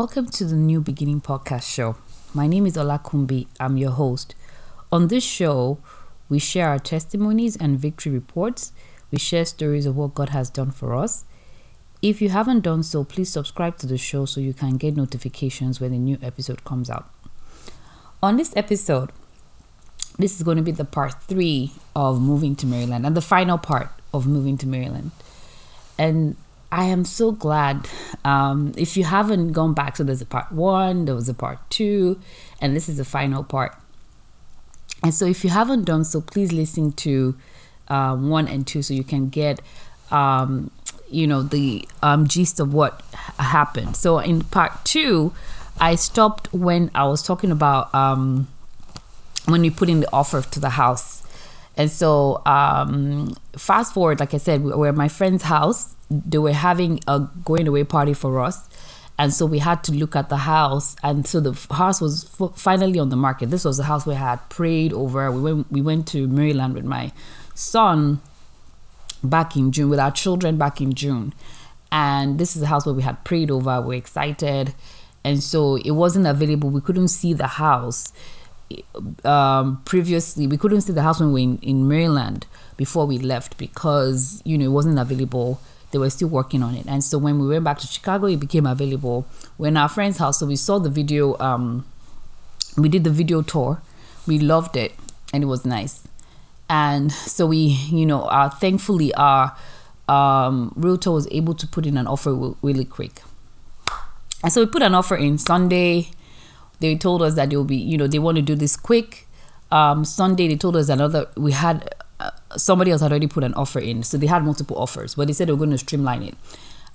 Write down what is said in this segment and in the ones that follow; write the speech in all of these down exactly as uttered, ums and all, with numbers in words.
Welcome to the New Beginning Podcast Show. My name is Ola Kumbi. I'm your host. On this show, we share our testimonies and victory reports. We share stories of what God has done for us. If you haven't done so, please subscribe to the show so you can get notifications when a new episode comes out. On this episode, this is going to be the part three of moving to Maryland and the final part of moving to Maryland. And I am so glad. Um, if you haven't gone back, so there's a part one, there was a part two, and this is the final part. And so if you haven't done so, please listen to uh, one and two so you can get, um, you know, the um, gist of what happened. So in part two, I stopped when I was talking about um, when we put in the offer to the house. And so um, fast forward, like I said, we were at my friend's house. They were having a going away party for us, and so we had to look at the house. And so the house was f- finally on the market. This was the house we had prayed over. We went we went to Maryland with my son back in June, with our children back in June, and this is the house where we had prayed over. We're excited, and so it wasn't available. We couldn't see the house um, previously. We couldn't see the house when we were in, in Maryland before we left because you know it wasn't available. They were still working on it. And so when we went back to Chicago, it became available. We're in our friend's house. So we saw the video. Um, we did the video tour. We loved it. And it was nice. And so we, you know, uh, thankfully our um, realtor was able to put in an offer w- really quick. And so we put an offer in Sunday. They told us that they'll be, you know, they want to do this quick. Um, Sunday, they told us another, we had... Uh, somebody else had already put an offer in, so they had multiple offers, but they said they were going to streamline it.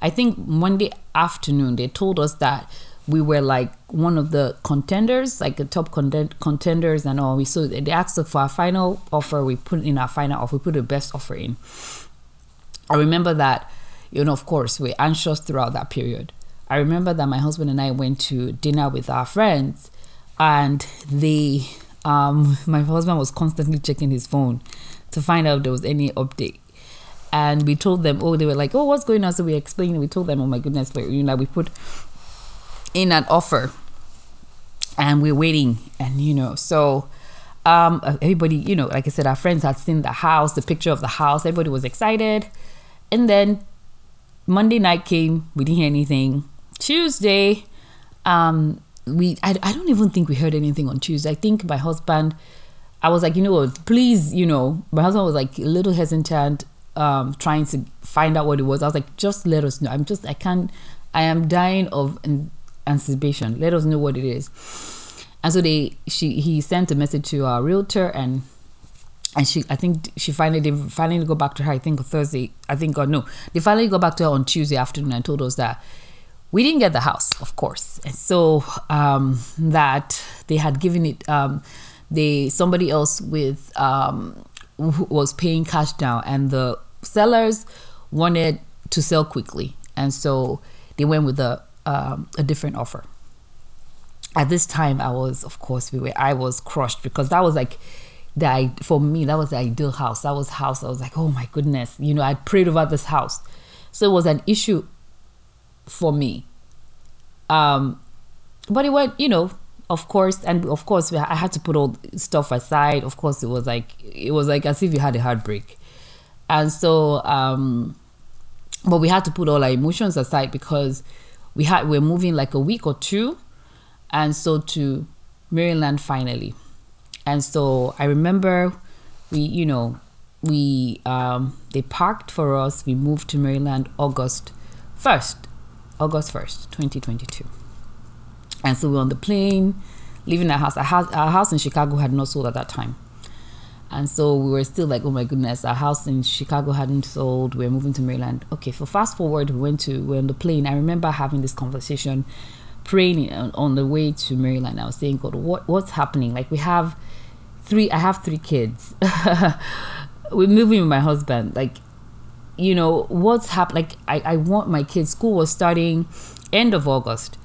I think Monday afternoon they told us that we were like one of the contenders, like the top contend- contenders and all. We so they asked us for our final offer. We put in our final offer. We put the best offer in. I remember that, you know, of course we're anxious throughout that period. I remember that my husband and I went to dinner with our friends, and they um my husband was constantly checking his phone to find out if there was any update. And we told them, oh, they were like, oh, what's going on? So we explained, we told them, oh my goodness, but you know, we put in an offer and we're waiting. And, you know, so um, everybody, you know, like I said, our friends had seen the house, the picture of the house, everybody was excited. And then Monday night came, we didn't hear anything. Tuesday, um, we, I, I don't even think we heard anything on Tuesday. I think my husband, I was like, you know what, please, you know, my husband was like a little hesitant, um, trying to find out what it was. I was like, just let us know. I'm just, I can't, I am dying of anticipation. Let us know what it is. And so they, she, he sent a message to our realtor, and, and she, I think she finally, they finally go back to her, I think Thursday, I think, or no, they finally go back to her on Tuesday afternoon and told us that we didn't get the house, of course. And so, um, that they had given it, um, They somebody else with um was paying cash down, and the sellers wanted to sell quickly, and so they went with a um, a different offer. At this time, I was of course we were I was crushed because that was like the for me that was the ideal house. That was house I was like, oh my goodness, you know I prayed about this house, so it was an issue for me. Um, but it went, you know. Of course, and of course, I had to put all stuff aside. Of course, it was like it was like as if you had a heartbreak, and so, um, but we had to put all our emotions aside because we had we're moving like a week or two, and so to Maryland finally, and so I remember we, you know, we um, they parked for us. We moved to Maryland August first, August first, twenty twenty-two. And so we were on the plane, leaving our house. Our house, our house in Chicago had not sold at that time. And so we were still like, oh my goodness, our house in Chicago hadn't sold. We were moving to Maryland. Okay, so fast forward, we went to, we were on the plane. I remember having this conversation, praying on, on the way to Maryland. I was saying, God, what, what's happening? Like we have three, I have three kids. We're moving with my husband. Like, you know, what's happening? Like I, I want my kids. School was starting end of August.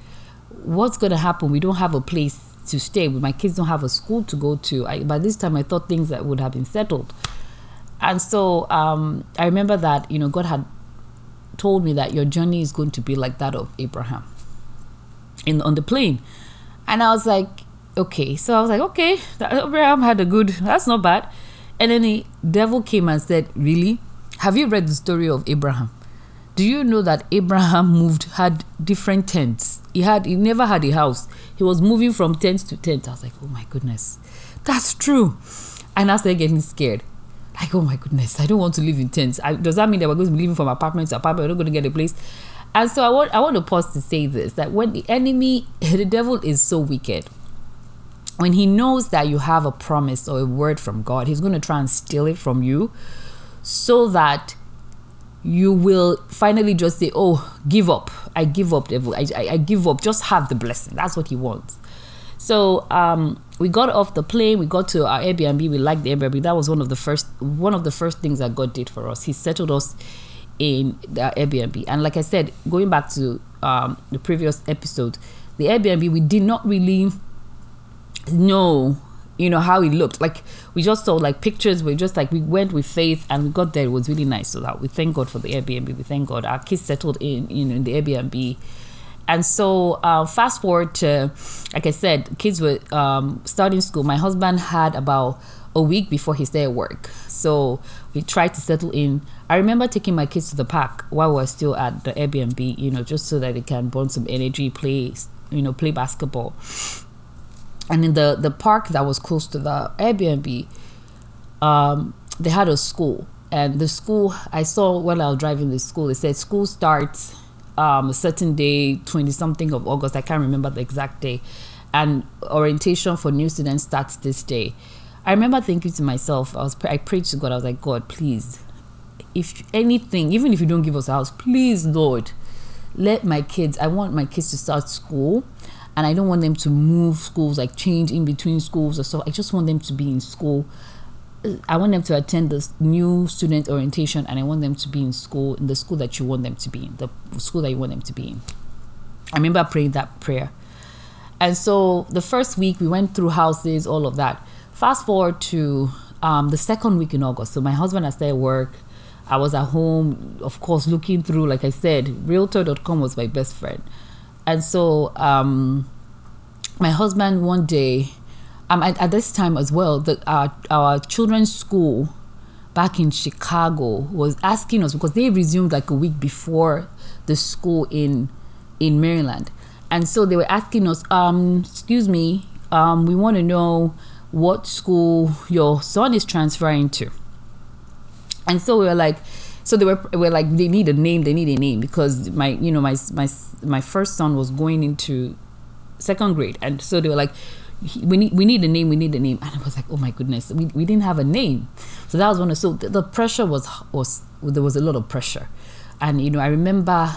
What's going to happen? We don't have a place to stay. My kids don't have a school to go to. I, by this time, I thought things that would have been settled. And so um, I remember that, you know, God had told me that your journey is going to be like that of Abraham. in on the plane. And I was like, okay. So I was like, okay, Abraham had a good, that's not bad. And then the devil came and said, really? Have you read the story of Abraham? Do you know that Abraham moved, had different tents? He had, he never had a house. He was moving from tent to tent. I was like, oh my goodness, that's true. And I started getting scared. Like, oh my goodness, I don't want to live in tents. I, does that mean that we're going to be living from apartment to apartment? We're not going to get a place. And so I want, I want to pause to say this, that when the enemy, the devil is so wicked, when he knows that you have a promise or a word from God, he's going to try and steal it from you so that you will finally just say, oh, give up. I give up, devil. I, I, I give up. Just have the blessing. That's what he wants. So um, we got off the plane. We got to our Airbnb. We liked the Airbnb. That was one of the first one of the first things that God did for us. He settled us in the Airbnb. And like I said, going back to um, the previous episode, the Airbnb, we did not really know, you know, how it looked. Like, we just saw like pictures. We just like, we went with faith and we got there. It was really nice. So that we thank God for the Airbnb. We thank God our kids settled in, you know, in the Airbnb. And so uh, fast forward to, like I said, kids were um, starting school. My husband had about a week before his day at work. So we tried to settle in. I remember taking my kids to the park while we were still at the Airbnb, you know, just so that they can burn some energy, play, you know, play basketball. And in the, the park that was close to the Airbnb, um, they had a school. And the school, I saw while I was driving the school, it said school starts um, a certain day, twenty-something of August. I can't remember the exact day. And orientation for new students starts this day. I remember thinking to myself, I was I prayed to God. I was like, God, please, if anything, even if you don't give us a house, please, Lord, let my kids, I want my kids to start school. And I don't want them to move schools, like change in between schools or stuff. I just want them to be in school. I want them to attend this new student orientation, and I want them to be in school, in the school that you want them to be in, the school that you want them to be in. I remember praying that prayer. And so the first week we went through houses, all of that. Fast forward to um, the second week in August. So my husband has started work. I was at home, of course, looking through, like I said, realtor dot com was my best friend. And so um, my husband one day, um, at, at this time as well, the, uh, our children's school back in Chicago was asking us, because they resumed like a week before the school in in Maryland. And so they were asking us, um, excuse me, um, we want to know what school your son is transferring to. And so we were like, So they were, were like, they need a name, they need a name, because my, you know, my my my first son was going into second grade. And so they were like, we need we need a name, we need a name. And I was like, oh my goodness, we, we didn't have a name. So that was one of, so the, the pressure was, was, there was a lot of pressure. And, you know, I remember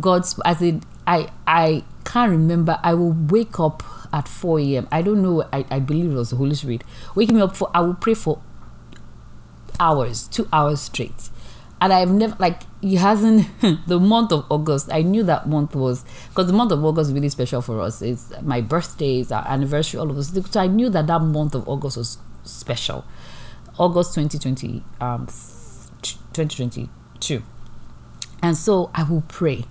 God's, I said, I, I can't remember, I will wake up at four a.m. I don't know, I, I believe it was the Holy Spirit. Waking me up for, I will pray for hours, two hours straight. And I've never, like, it hasn't, the month of August, I knew that month was, because the month of August is really special for us. It's my birthday, it's our anniversary, all of us. So I knew that that month of August was special. August twenty twenty, um, twenty twenty-two. And so I will pray.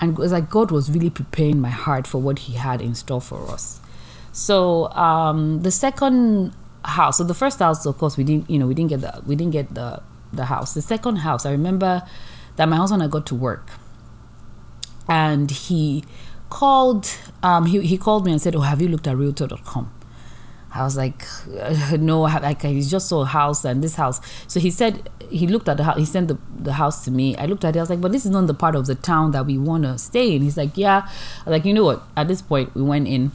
And it was like God was really preparing my heart for what he had in store for us. So um, the second house. So the first house, of course, we didn't, you know, we didn't get the, we didn't get the, the house. The second house, I remember that my husband had got to work, and he called, um, he, he called me and said, oh, have you looked at realtor dot com? I was like, no, I, I, I just saw a house and this house. So he said, he looked at the house, he sent the, the house to me. I looked at it, I was like, but this is not the part of the town that we want to stay in. He's like, yeah. I was like, you know what? At this point, we went in,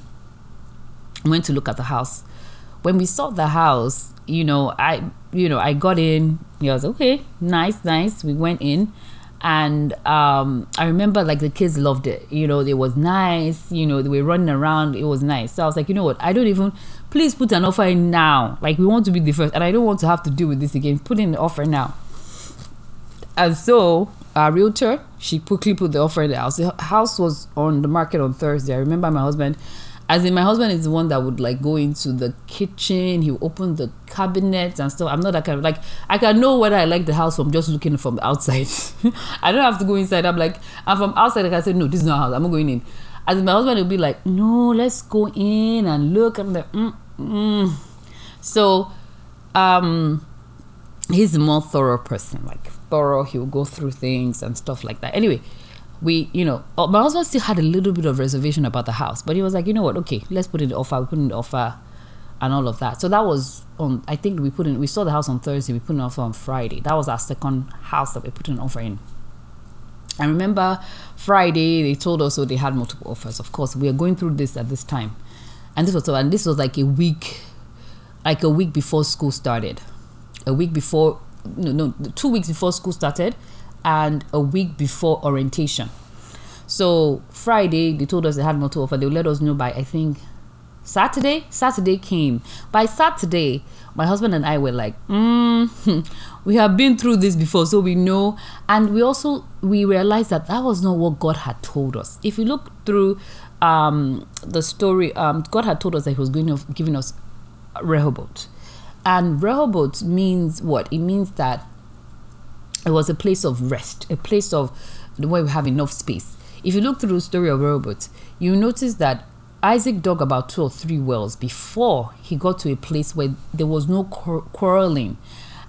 went to look at the house. When we saw the house, you know, I, you know, I got in. I was okay, nice, nice. We went in, and um, I remember like the kids loved it. You know, it was nice. You know, they were running around. It was nice. So I was like, you know what? I don't even. Please put an offer in now. Like, we want to be the first, and I don't want to have to deal with this again. Put in the offer now. And so our realtor, she quickly put the offer in the house. The house was on the market on Thursday. I remember my husband. As in, my husband is the one that would like go into the kitchen. He would open the cabinets and stuff. I'm not that kind of, like, I can know whether I like the house from just looking from outside. I don't have to go inside. I'm like, I'm from outside. Like I said, no, this is not a house. I'm not going in. As my husband will be like, no, let's go in and look. I'm like, mm, mm. So um, he's a more thorough person, like thorough. He'll go through things and stuff like that. Anyway, we, you know, my husband still had a little bit of reservation about the house, but he was like, you know what? Okay, let's put in the offer. We put in the offer and all of that. So that was on, I think we put in, we saw the house on Thursday. We put an offer on Friday. That was our second house that we put an offer in. I remember Friday, they told us, so they had multiple offers. Of course, we are going through this at this time. And this was, and this was like a week, like a week before school started. A week before, no, no, two weeks before school started and a week before orientation. So Friday, they told us they had multiple offers. They let us know by, I think, Saturday. Saturday came. By Saturday, my husband and I were like, mm, we have been through this before, so we know. And we also, we realized that that was not what God had told us. If you look through um, the story, um, God had told us that he was going to have given us Rehoboth. And Rehoboth means what? It means that it was a place of rest, a place of where we have enough space. If you look through the story of Rehoboth, you notice that Isaac dug about two or three wells before he got to a place where there was no quar- quarreling.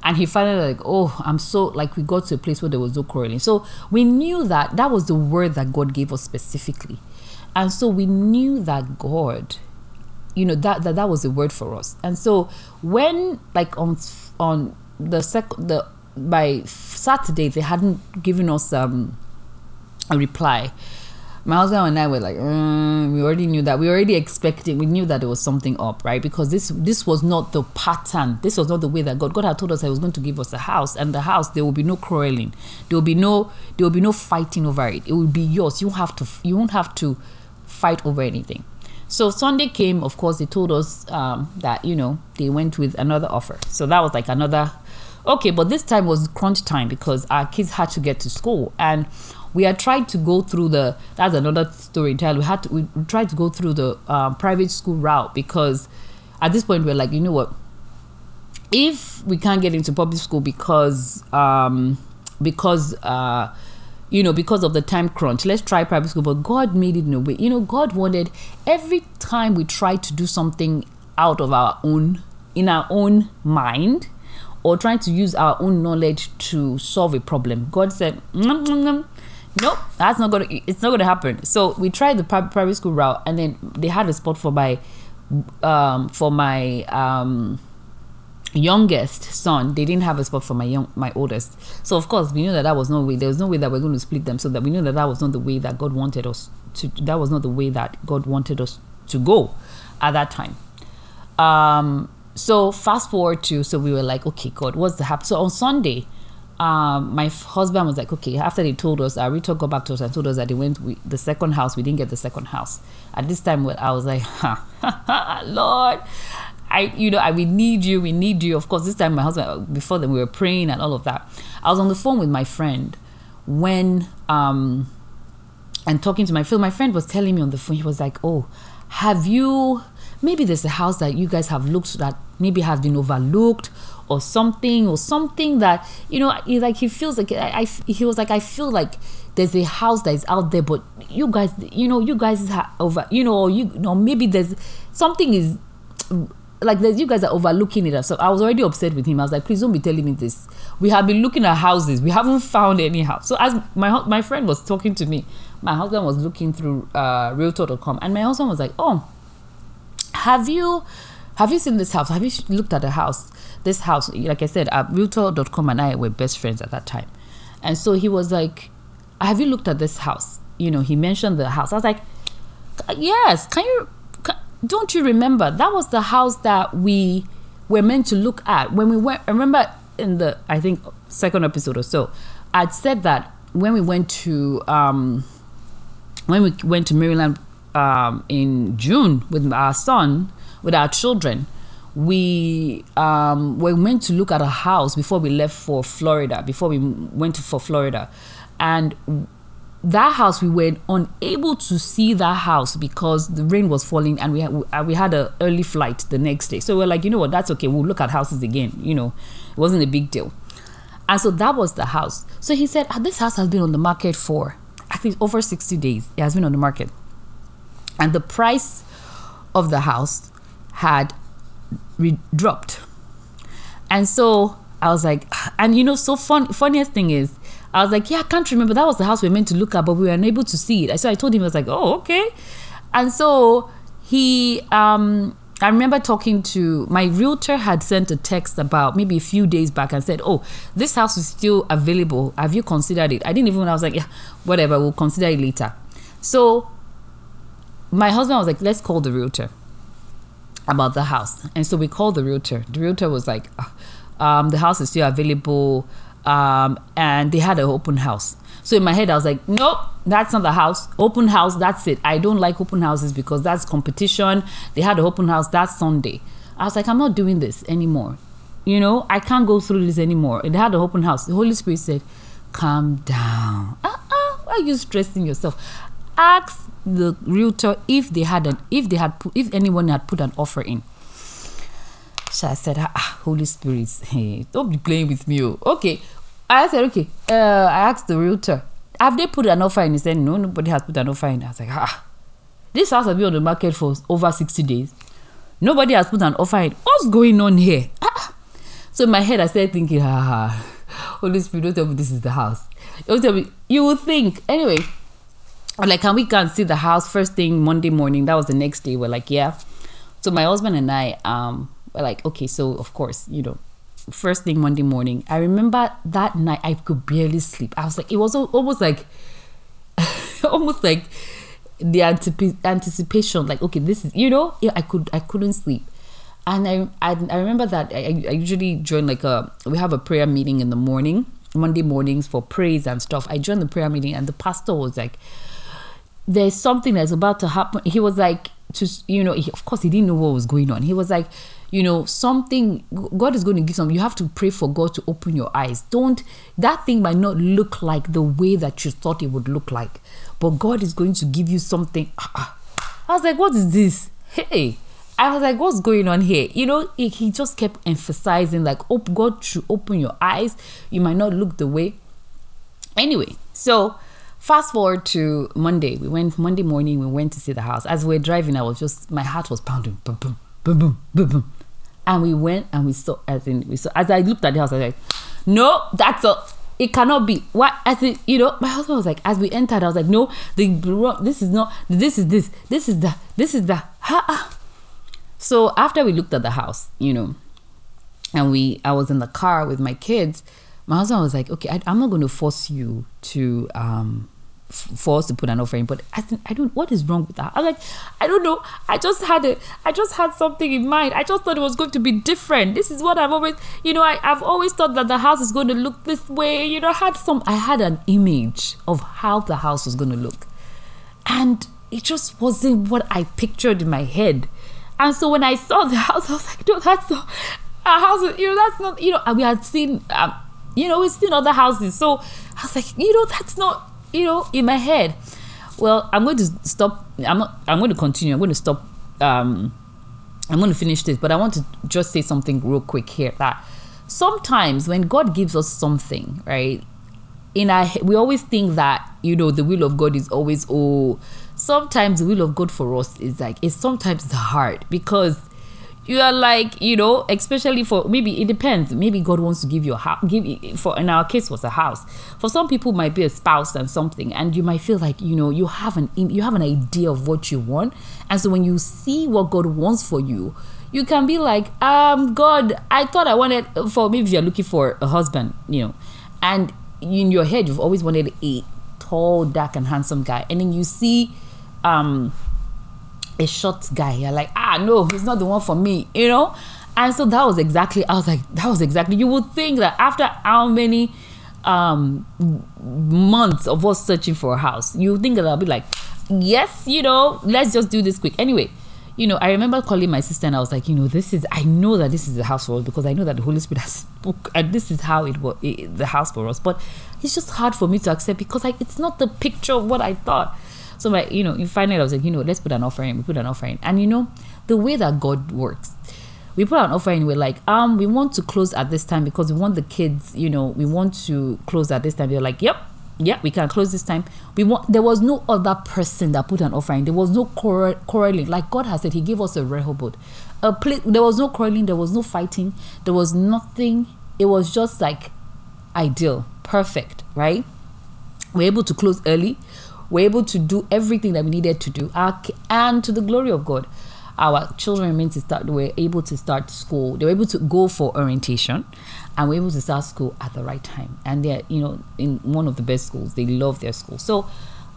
And he finally like, oh, I'm so, like we got to a place where there was no quarreling. So we knew that that was the word that God gave us specifically. And so we knew that God, you know, that that, that was the word for us. And so when like on on the second, the by Saturday, they hadn't given us um, a reply. My husband and I were like, mm, we already knew that. We already expected. We knew that there was something up, right? Because this this was not the pattern. This was not the way that God God had told us that he was going to give us a house. And the house, there will be no quarreling. There will be no there will be no fighting over it. It will be yours. You won't have to you won't have to fight over anything. So Sunday came. Of course, they told us um, that you know they went with another offer. So that was like another okay. But this time was crunch time because our kids had to get to school and. We had tried to go through the, that's another story entirely. We had to, we tried to go through the uh, private school route because at this point we're like, you know what, if we can't get into public school because, um, because, uh, you know, because of the time crunch, let's try private school. But God made it in a way, you know, God wanted every time we tried to do something out of our own, in our own mind, or trying to use our own knowledge to solve a problem. God said, nom, nom, nom. Nope, that's not gonna. It's not gonna happen. So we tried the private school route, and then they had a spot for my, um, for my um, youngest son. They didn't have a spot for my young, my oldest. So of course we knew that that was no way. There was no way that we're going to split them. So that we knew that that was not the way that God wanted us to. That was not the way that God wanted us to go, at that time. Um. So fast forward to. So we were like, okay, God, what's the happen? So on Sunday. Um, my f- husband was like, okay, after they told us, Arito got back to us and told us that they went with the second house. We didn't get the second house. At this time, I was like, ha, Lord, I, you know, I, we need you. We need you. Of course, this time, my husband, before then, we were praying and all of that. I was on the phone with my friend when, um, and talking to my friend, my friend was telling me on the phone, he was like, oh, have you, maybe there's a house that you guys have looked that maybe has been overlooked or something or something that, you know, like he feels like, I, I, he was like, I feel like there's a house that is out there, but you guys, you know, you guys have over, you know, you, you know, maybe there's something is like there's you guys are overlooking it. So I was already upset with him. I was like, please don't be telling me this. We have been looking at houses. We haven't found any house. So as my, my friend was talking to me, my husband was looking through uh, realtor dot com and my husband was like, oh, have you, have you seen this house? Have you looked at the house? This house, like I said, uh, realtor dot com and I were best friends at that time. And so he was like, have you looked at this house? You know, he mentioned the house. I was like, yes, can you, can, don't you remember? That was the house that we were meant to look at. When we went, I remember in the, I think, second episode or so, I'd said that when we went to, um, when we went to Maryland um, in June with our son, with our children, we um, were meant to look at a house before we left for Florida, before we went to, for Florida. And that house, we were unable to see that house because the rain was falling and we had, we had an early flight the next day. So we're like, you know what, that's okay. We'll look at houses again. You know, it wasn't a big deal. And so that was the house. So he said, this house has been on the market for, I think, over sixty days. It has been on the market. and the price of the house had re- dropped. And so I was like, and you know, so fun, funniest thing is, I was like, yeah, I can't remember. That was the house we were meant to look at, but we were unable to see it. So I told him, I was like, oh, okay. And so he, um, I remember talking to, my realtor had sent a text about maybe a few days back and said, oh, this house is still available. Have you considered it? I didn't even, I was like, yeah, whatever, we'll consider it later. So my husband was like, let's call the realtor about the house. And so we called the realtor. The realtor was like, um, the house is still available. Um, and they had an open house. So in my head, I was like, nope, that's not the house. Open house, that's it. I don't like open houses because that's competition. They had an open house that Sunday. I was like, I'm not doing this anymore. You know, I can't go through this anymore. They had an open house. The Holy Spirit said, calm down. Uh-uh, why are you stressing yourself? Ask the realtor if they had an, if they had, if anyone had put an offer in. So I said, ah, Holy Spirit, hey, don't be playing with me. Okay. I said, okay. Uh, I asked the realtor, have they put an offer in? He said, no, nobody has put an offer in. I was like, ah, this house has been on the market for over sixty days. Nobody has put an offer in. What's going on here? Ah. So in my head, I started thinking, ah, Holy Spirit, don't tell me this is the house. Don't tell me. You will think. Anyway, I'm like, can we go and see the house first thing Monday morning? That was the next day. We're like, yeah. So my husband and I, um, We're like, okay, so of course, you know, first thing Monday morning, I remember that night I could barely sleep. I was like, it was almost like, almost like the antip- anticipation, like, okay, this is, you know, yeah, I could, I couldn't sleep. And I, I, I remember that I, I usually join like a, we have a prayer meeting in the morning, Monday mornings for praise and stuff. I joined the prayer meeting and the pastor was like, there's something that's about to happen. He was like, to, you know, he, of course he didn't know what was going on. He was like, you know, something, God is going to give something. You have to pray for God to open your eyes. Don't, that thing might not look like the way that you thought it would look like, but God is going to give you something. I was like, what is this? Hey, I was like, what's going on here? You know, he just kept emphasizing like, oh, God should open your eyes. You might not look the way. Anyway, so fast forward to Monday. We went, Monday morning, we went to see the house. As we were driving, I was just, my heart was pounding. Boom, boom, boom, boom, boom, boom. And we went and we saw, as in, we saw, as I looked at the house, I was like, no, that's a, it cannot be. What? As in, you know, my husband was like, as we entered, I was like, no, the, this is not, this is this, this is that, this is that. Ha-ha. So after we looked at the house, you know, and we, I was in the car with my kids, my husband was like, okay, I, I'm not going to force you to, um, for us to put an offer in, but I think, I don't, what is wrong with that? I'm like, I don't know. I just had a, I just had something in mind. I just thought it was going to be different. This is what I've always, you know, I, I've always thought that the house is going to look this way. You know, I had some, I had an image of how the house was going to look. And it just wasn't what I pictured in my head. And so when I saw the house, I was like, no, that's not a house, you know, that's not, you know, and we had seen, um, you know, we've seen other houses. So I was like, you know, that's not, you know, in my head. Well, I'm going to stop. I'm not, I'm going to continue. I'm going to stop. Um, I'm going to finish this, but I want to just say something real quick here. That sometimes when God gives us something, right, in our, we always think that, you know, the will of God is always, oh, sometimes the will of God for us is like, it's sometimes hard because you are like, you know, especially for, maybe it depends. Maybe God wants to give you a house. Give, for, in our case, was a house. For some people, it might be a spouse and something, and you might feel like, you know, you have an you have an idea of what you want, and so when you see what God wants for you, you can be like, um, God, I thought I wanted for maybe you're looking for a husband, you know, and in your head you've always wanted a tall, dark, and handsome guy, and then you see, um. a short guy, you're like, ah, no, he's not the one for me, you know. And so that was exactly, I was like, that was exactly, you would think that after how many um months of us searching for a house, you think that I'll be like, yes, you know, let's just do this quick. Anyway, you know, I remember calling my sister and I was like, you know, this is, I know that this is the house for us because I know that the Holy Spirit has spoke and this is how it was, it, the house for us, but it's just hard for me to accept because like it's not the picture of what I thought. So, my, you know, finally I was like, you know, let's put an offer in. We put an offer in. And, you know, the way that God works, we put an offer in. We're like, um, we want to close at this time because we want the kids, you know, we want to close at this time. They're like, yep, yeah, we can close this time. We want. There was no other person that put an offering. There was no quarrel, quarreling. Like God has said, He gave us a Rehoboth. A place. There was no quarreling. There was no fighting. There was nothing. It was just like ideal, perfect, right? We're able to close early. We're able to do everything that we needed to do, our, and to the glory of God, our children meant to start. Were able to start school. They were able to go for orientation, and were able to start school at the right time. And they're, you know, in one of the best schools. They love their school. So,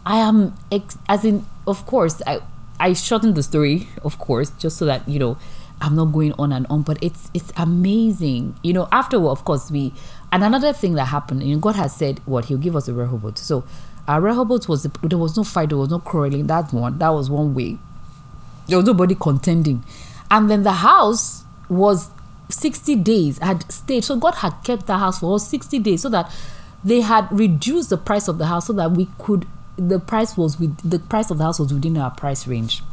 I am ex- as in, of course, I I shortened the story, of course, just so that you know I'm not going on and on. But it's it's amazing, you know. Afterward, of course, we and another thing that happened. You know, God has said what He'll give us a Rehoboth. So. Our Rehoboth was, there was no fight, there was no quarreling. That one, that was one way. There was nobody contending. And then the house was sixty days, had stayed. So God had kept the house for sixty days so that they had reduced the price of the house so that we could, the price was, with the price of the house was within our price range.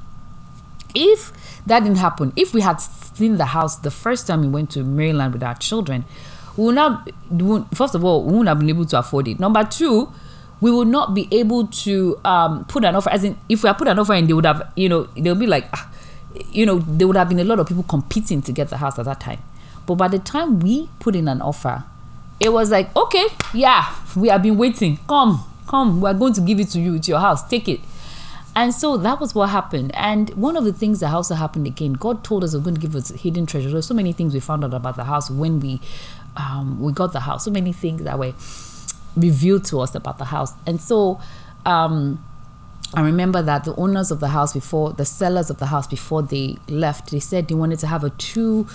If that didn't happen, if we had seen the house the first time we went to Maryland with our children, we would not, first of all, we wouldn't have been able to afford it. Number two, we would not be able to um, put an offer. As in, if we had put an offer in, they would have, you know, they'll be like, ah, you know, there would have been a lot of people competing to get the house at that time. But by the time we put in an offer, it was like, okay, yeah, we have been waiting. Come, come, we're going to give it to you. It's your house. Take it. And so that was what happened. And one of the things that also happened again, God told us we're going to give us hidden treasures. There's so many things we found out about the house when we, um, we got the house. So many things that were revealed to us about the house. And so um I remember that the owners of the house, before the sellers of the house, before they left, they said they wanted to have a two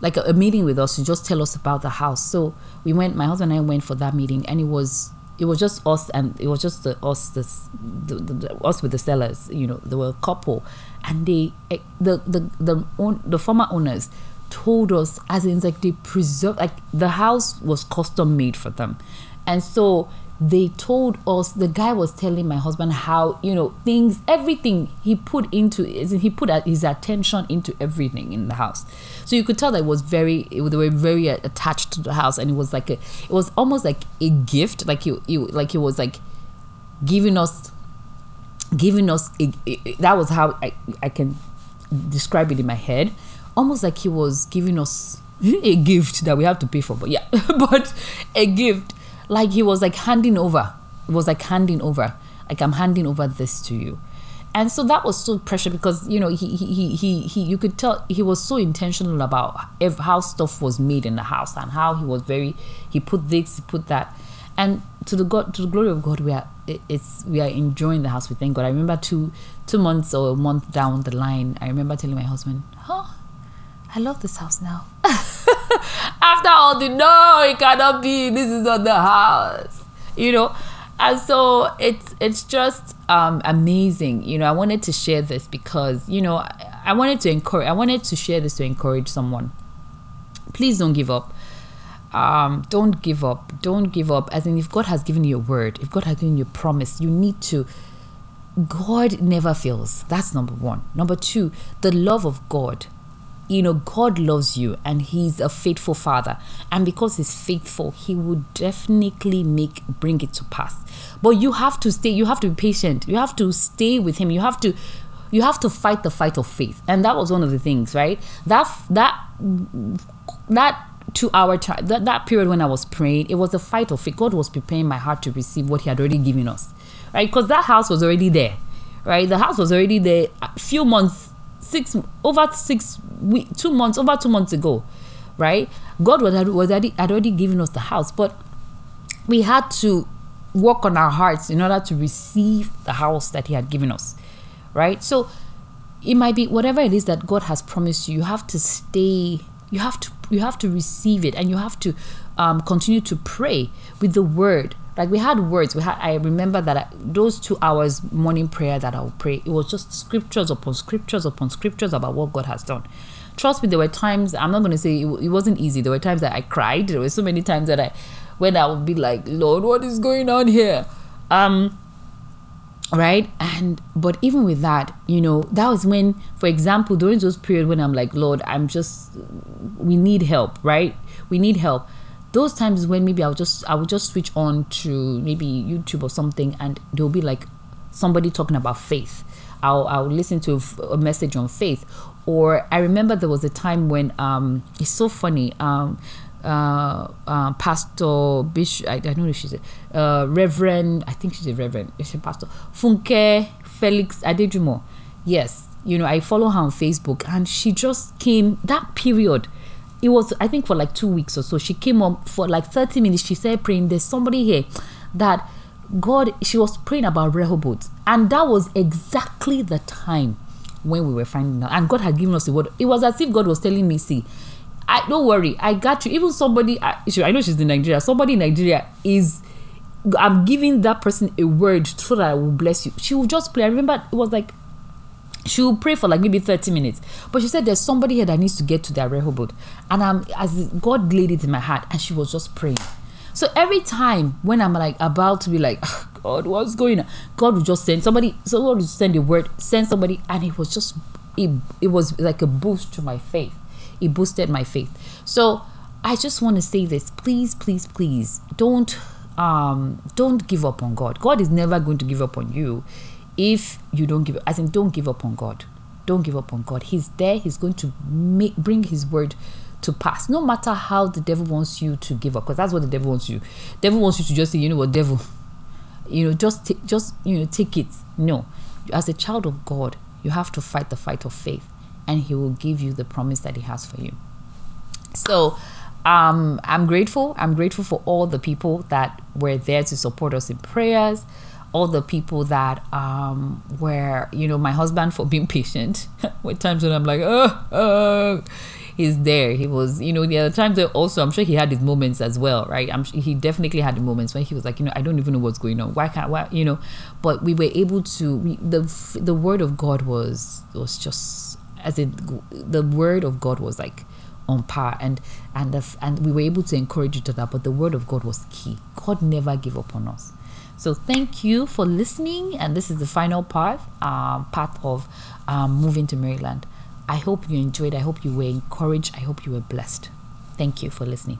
like a, a meeting with us to just tell us about the house. So we went, my husband and I went for that meeting, and it was it was just us, and it was just the us the, the, the, the us with the sellers. You know, they were a couple, and they the the the, own, the former owners told us, as in, like, they preserved, like, the house was custom made for them. And so they told us, the guy was telling my husband how, you know, things, everything he put into, he put his attention into everything in the house. So you could tell that it was very, they were very attached to the house. And it was like, a, it was almost like a gift. Like he, he, like he was like giving us, giving us, a, a, that was how I, I can describe it in my head. Almost like he was giving us a gift that we have to pay for. But yeah, but a gift. Like he was like handing over. It was like handing over. Like, I'm handing over this to you. And so that was so precious because, you know, he he he he you could tell he was so intentional about how stuff was made in the house and how he was very he put this, he put that. And to the God to the glory of God, we are it's we are enjoying the house. We thank God. I remember two two months or a month down the line, I remember telling my husband, huh, I love this house now. After all the no, it cannot be. This is not the house, you know. And so it's it's just um, amazing, you know. I wanted to share this because, you know, I, I wanted to encourage. I wanted to share this to encourage someone. Please don't give up. Um, don't give up. Don't give up. As in, if God has given you a word, if God has given you a promise, you need to. God never fails. That's number one. Number two, the love of God. You know, God loves you and He's a faithful Father. And because He's faithful, He will definitely make bring it to pass. But you have to stay, you have to be patient. You have to stay with Him. You have to you have to fight the fight of faith. And that was one of the things, right? That that that two hour time, that, that period when I was praying, it was the fight of faith. God was preparing my heart to receive what He had already given us. Right? Because that house was already there. Right? The house was already there a few months. Six over six week, two months over two months ago, right? God was already had already given us the house, but we had to work on our hearts in order to receive the house that He had given us, right? So it might be whatever it is that God has promised you. You have to stay. You have to you have to receive it, and you have to um, continue to pray with the word. Like we had words, we had. I remember that I, those two hours morning prayer that I would pray, it was just scriptures upon scriptures upon scriptures about what God has done. Trust me, there were times, I'm not going to say it, it wasn't easy. There were times that I cried. There were so many times that I, when I would be like, Lord, what is going on here? Um, right? And, but even with that, you know, that was when, for example, during those periods when I'm like, Lord, I'm just, we need help, right? We need help. those times when maybe I'll just I will just switch on to maybe YouTube or something, and there'll be like somebody talking about faith. I'll I'll listen to a message on faith. Or I remember there was a time when um it's so funny um uh, uh Pastor Bishop, I, I don't know if she's a uh, Reverend, I think she's a Reverend, she's a pastor, Funke Felix Adejumo. Yes, you know, I follow her on Facebook, and she just came that period. It was, I think, for like two weeks or so. She came up for like thirty minutes. She said, praying, there's somebody here that God, she was praying about Rehoboth. And that was exactly the time when we were finding out. And God had given us the word. It was as if God was telling me, see, I don't worry, I got you. Even somebody, I, I know she's in Nigeria. Somebody in Nigeria is, I'm giving that person a word so that I will bless you. She will just pray. I remember it was like, she will pray for like maybe thirty minutes, but she said there's somebody here that needs to get to their Rehoboth. And I'm, as God laid it in my heart, and she was just praying. So every time when I'm like about to be like, oh God, what's going on, God would just send somebody. So God would send a word, send somebody, and it was just it, it was like a boost to my faith. It boosted my faith. So I just want to say this, please, please, please don't um don't give up on God. God is never going to give up on you. If you don't give up, as in don't give up on God. Don't give up on God. He's there. He's going to make, bring his word to pass. No matter how the devil wants you to give up, because that's what the devil wants you. Devil wants you to just say, you know what, devil, you know, just, t- just, you know, take it. No, as a child of God, you have to fight the fight of faith, and he will give you the promise that he has for you. So, um, I'm grateful. I'm grateful for all the people that were there to support us in prayers. All the people that um, were, you know, my husband for being patient. With times when I'm like, oh, oh, he's there. He was, you know, the other times also, I'm sure he had his moments as well, right? I'm sure he definitely had the moments when he was like, you know, I don't even know what's going on. Why can't, why, you know? But we were able to. We, the the word of God was was just as it. The word of God was like on par, and and the, and we were able to encourage each other. But the word of God was key. God never gave up on us. So thank you for listening, and this is the final part, um, part of um, moving to Maryland. I hope you enjoyed. I hope you were encouraged. I hope you were blessed. Thank you for listening.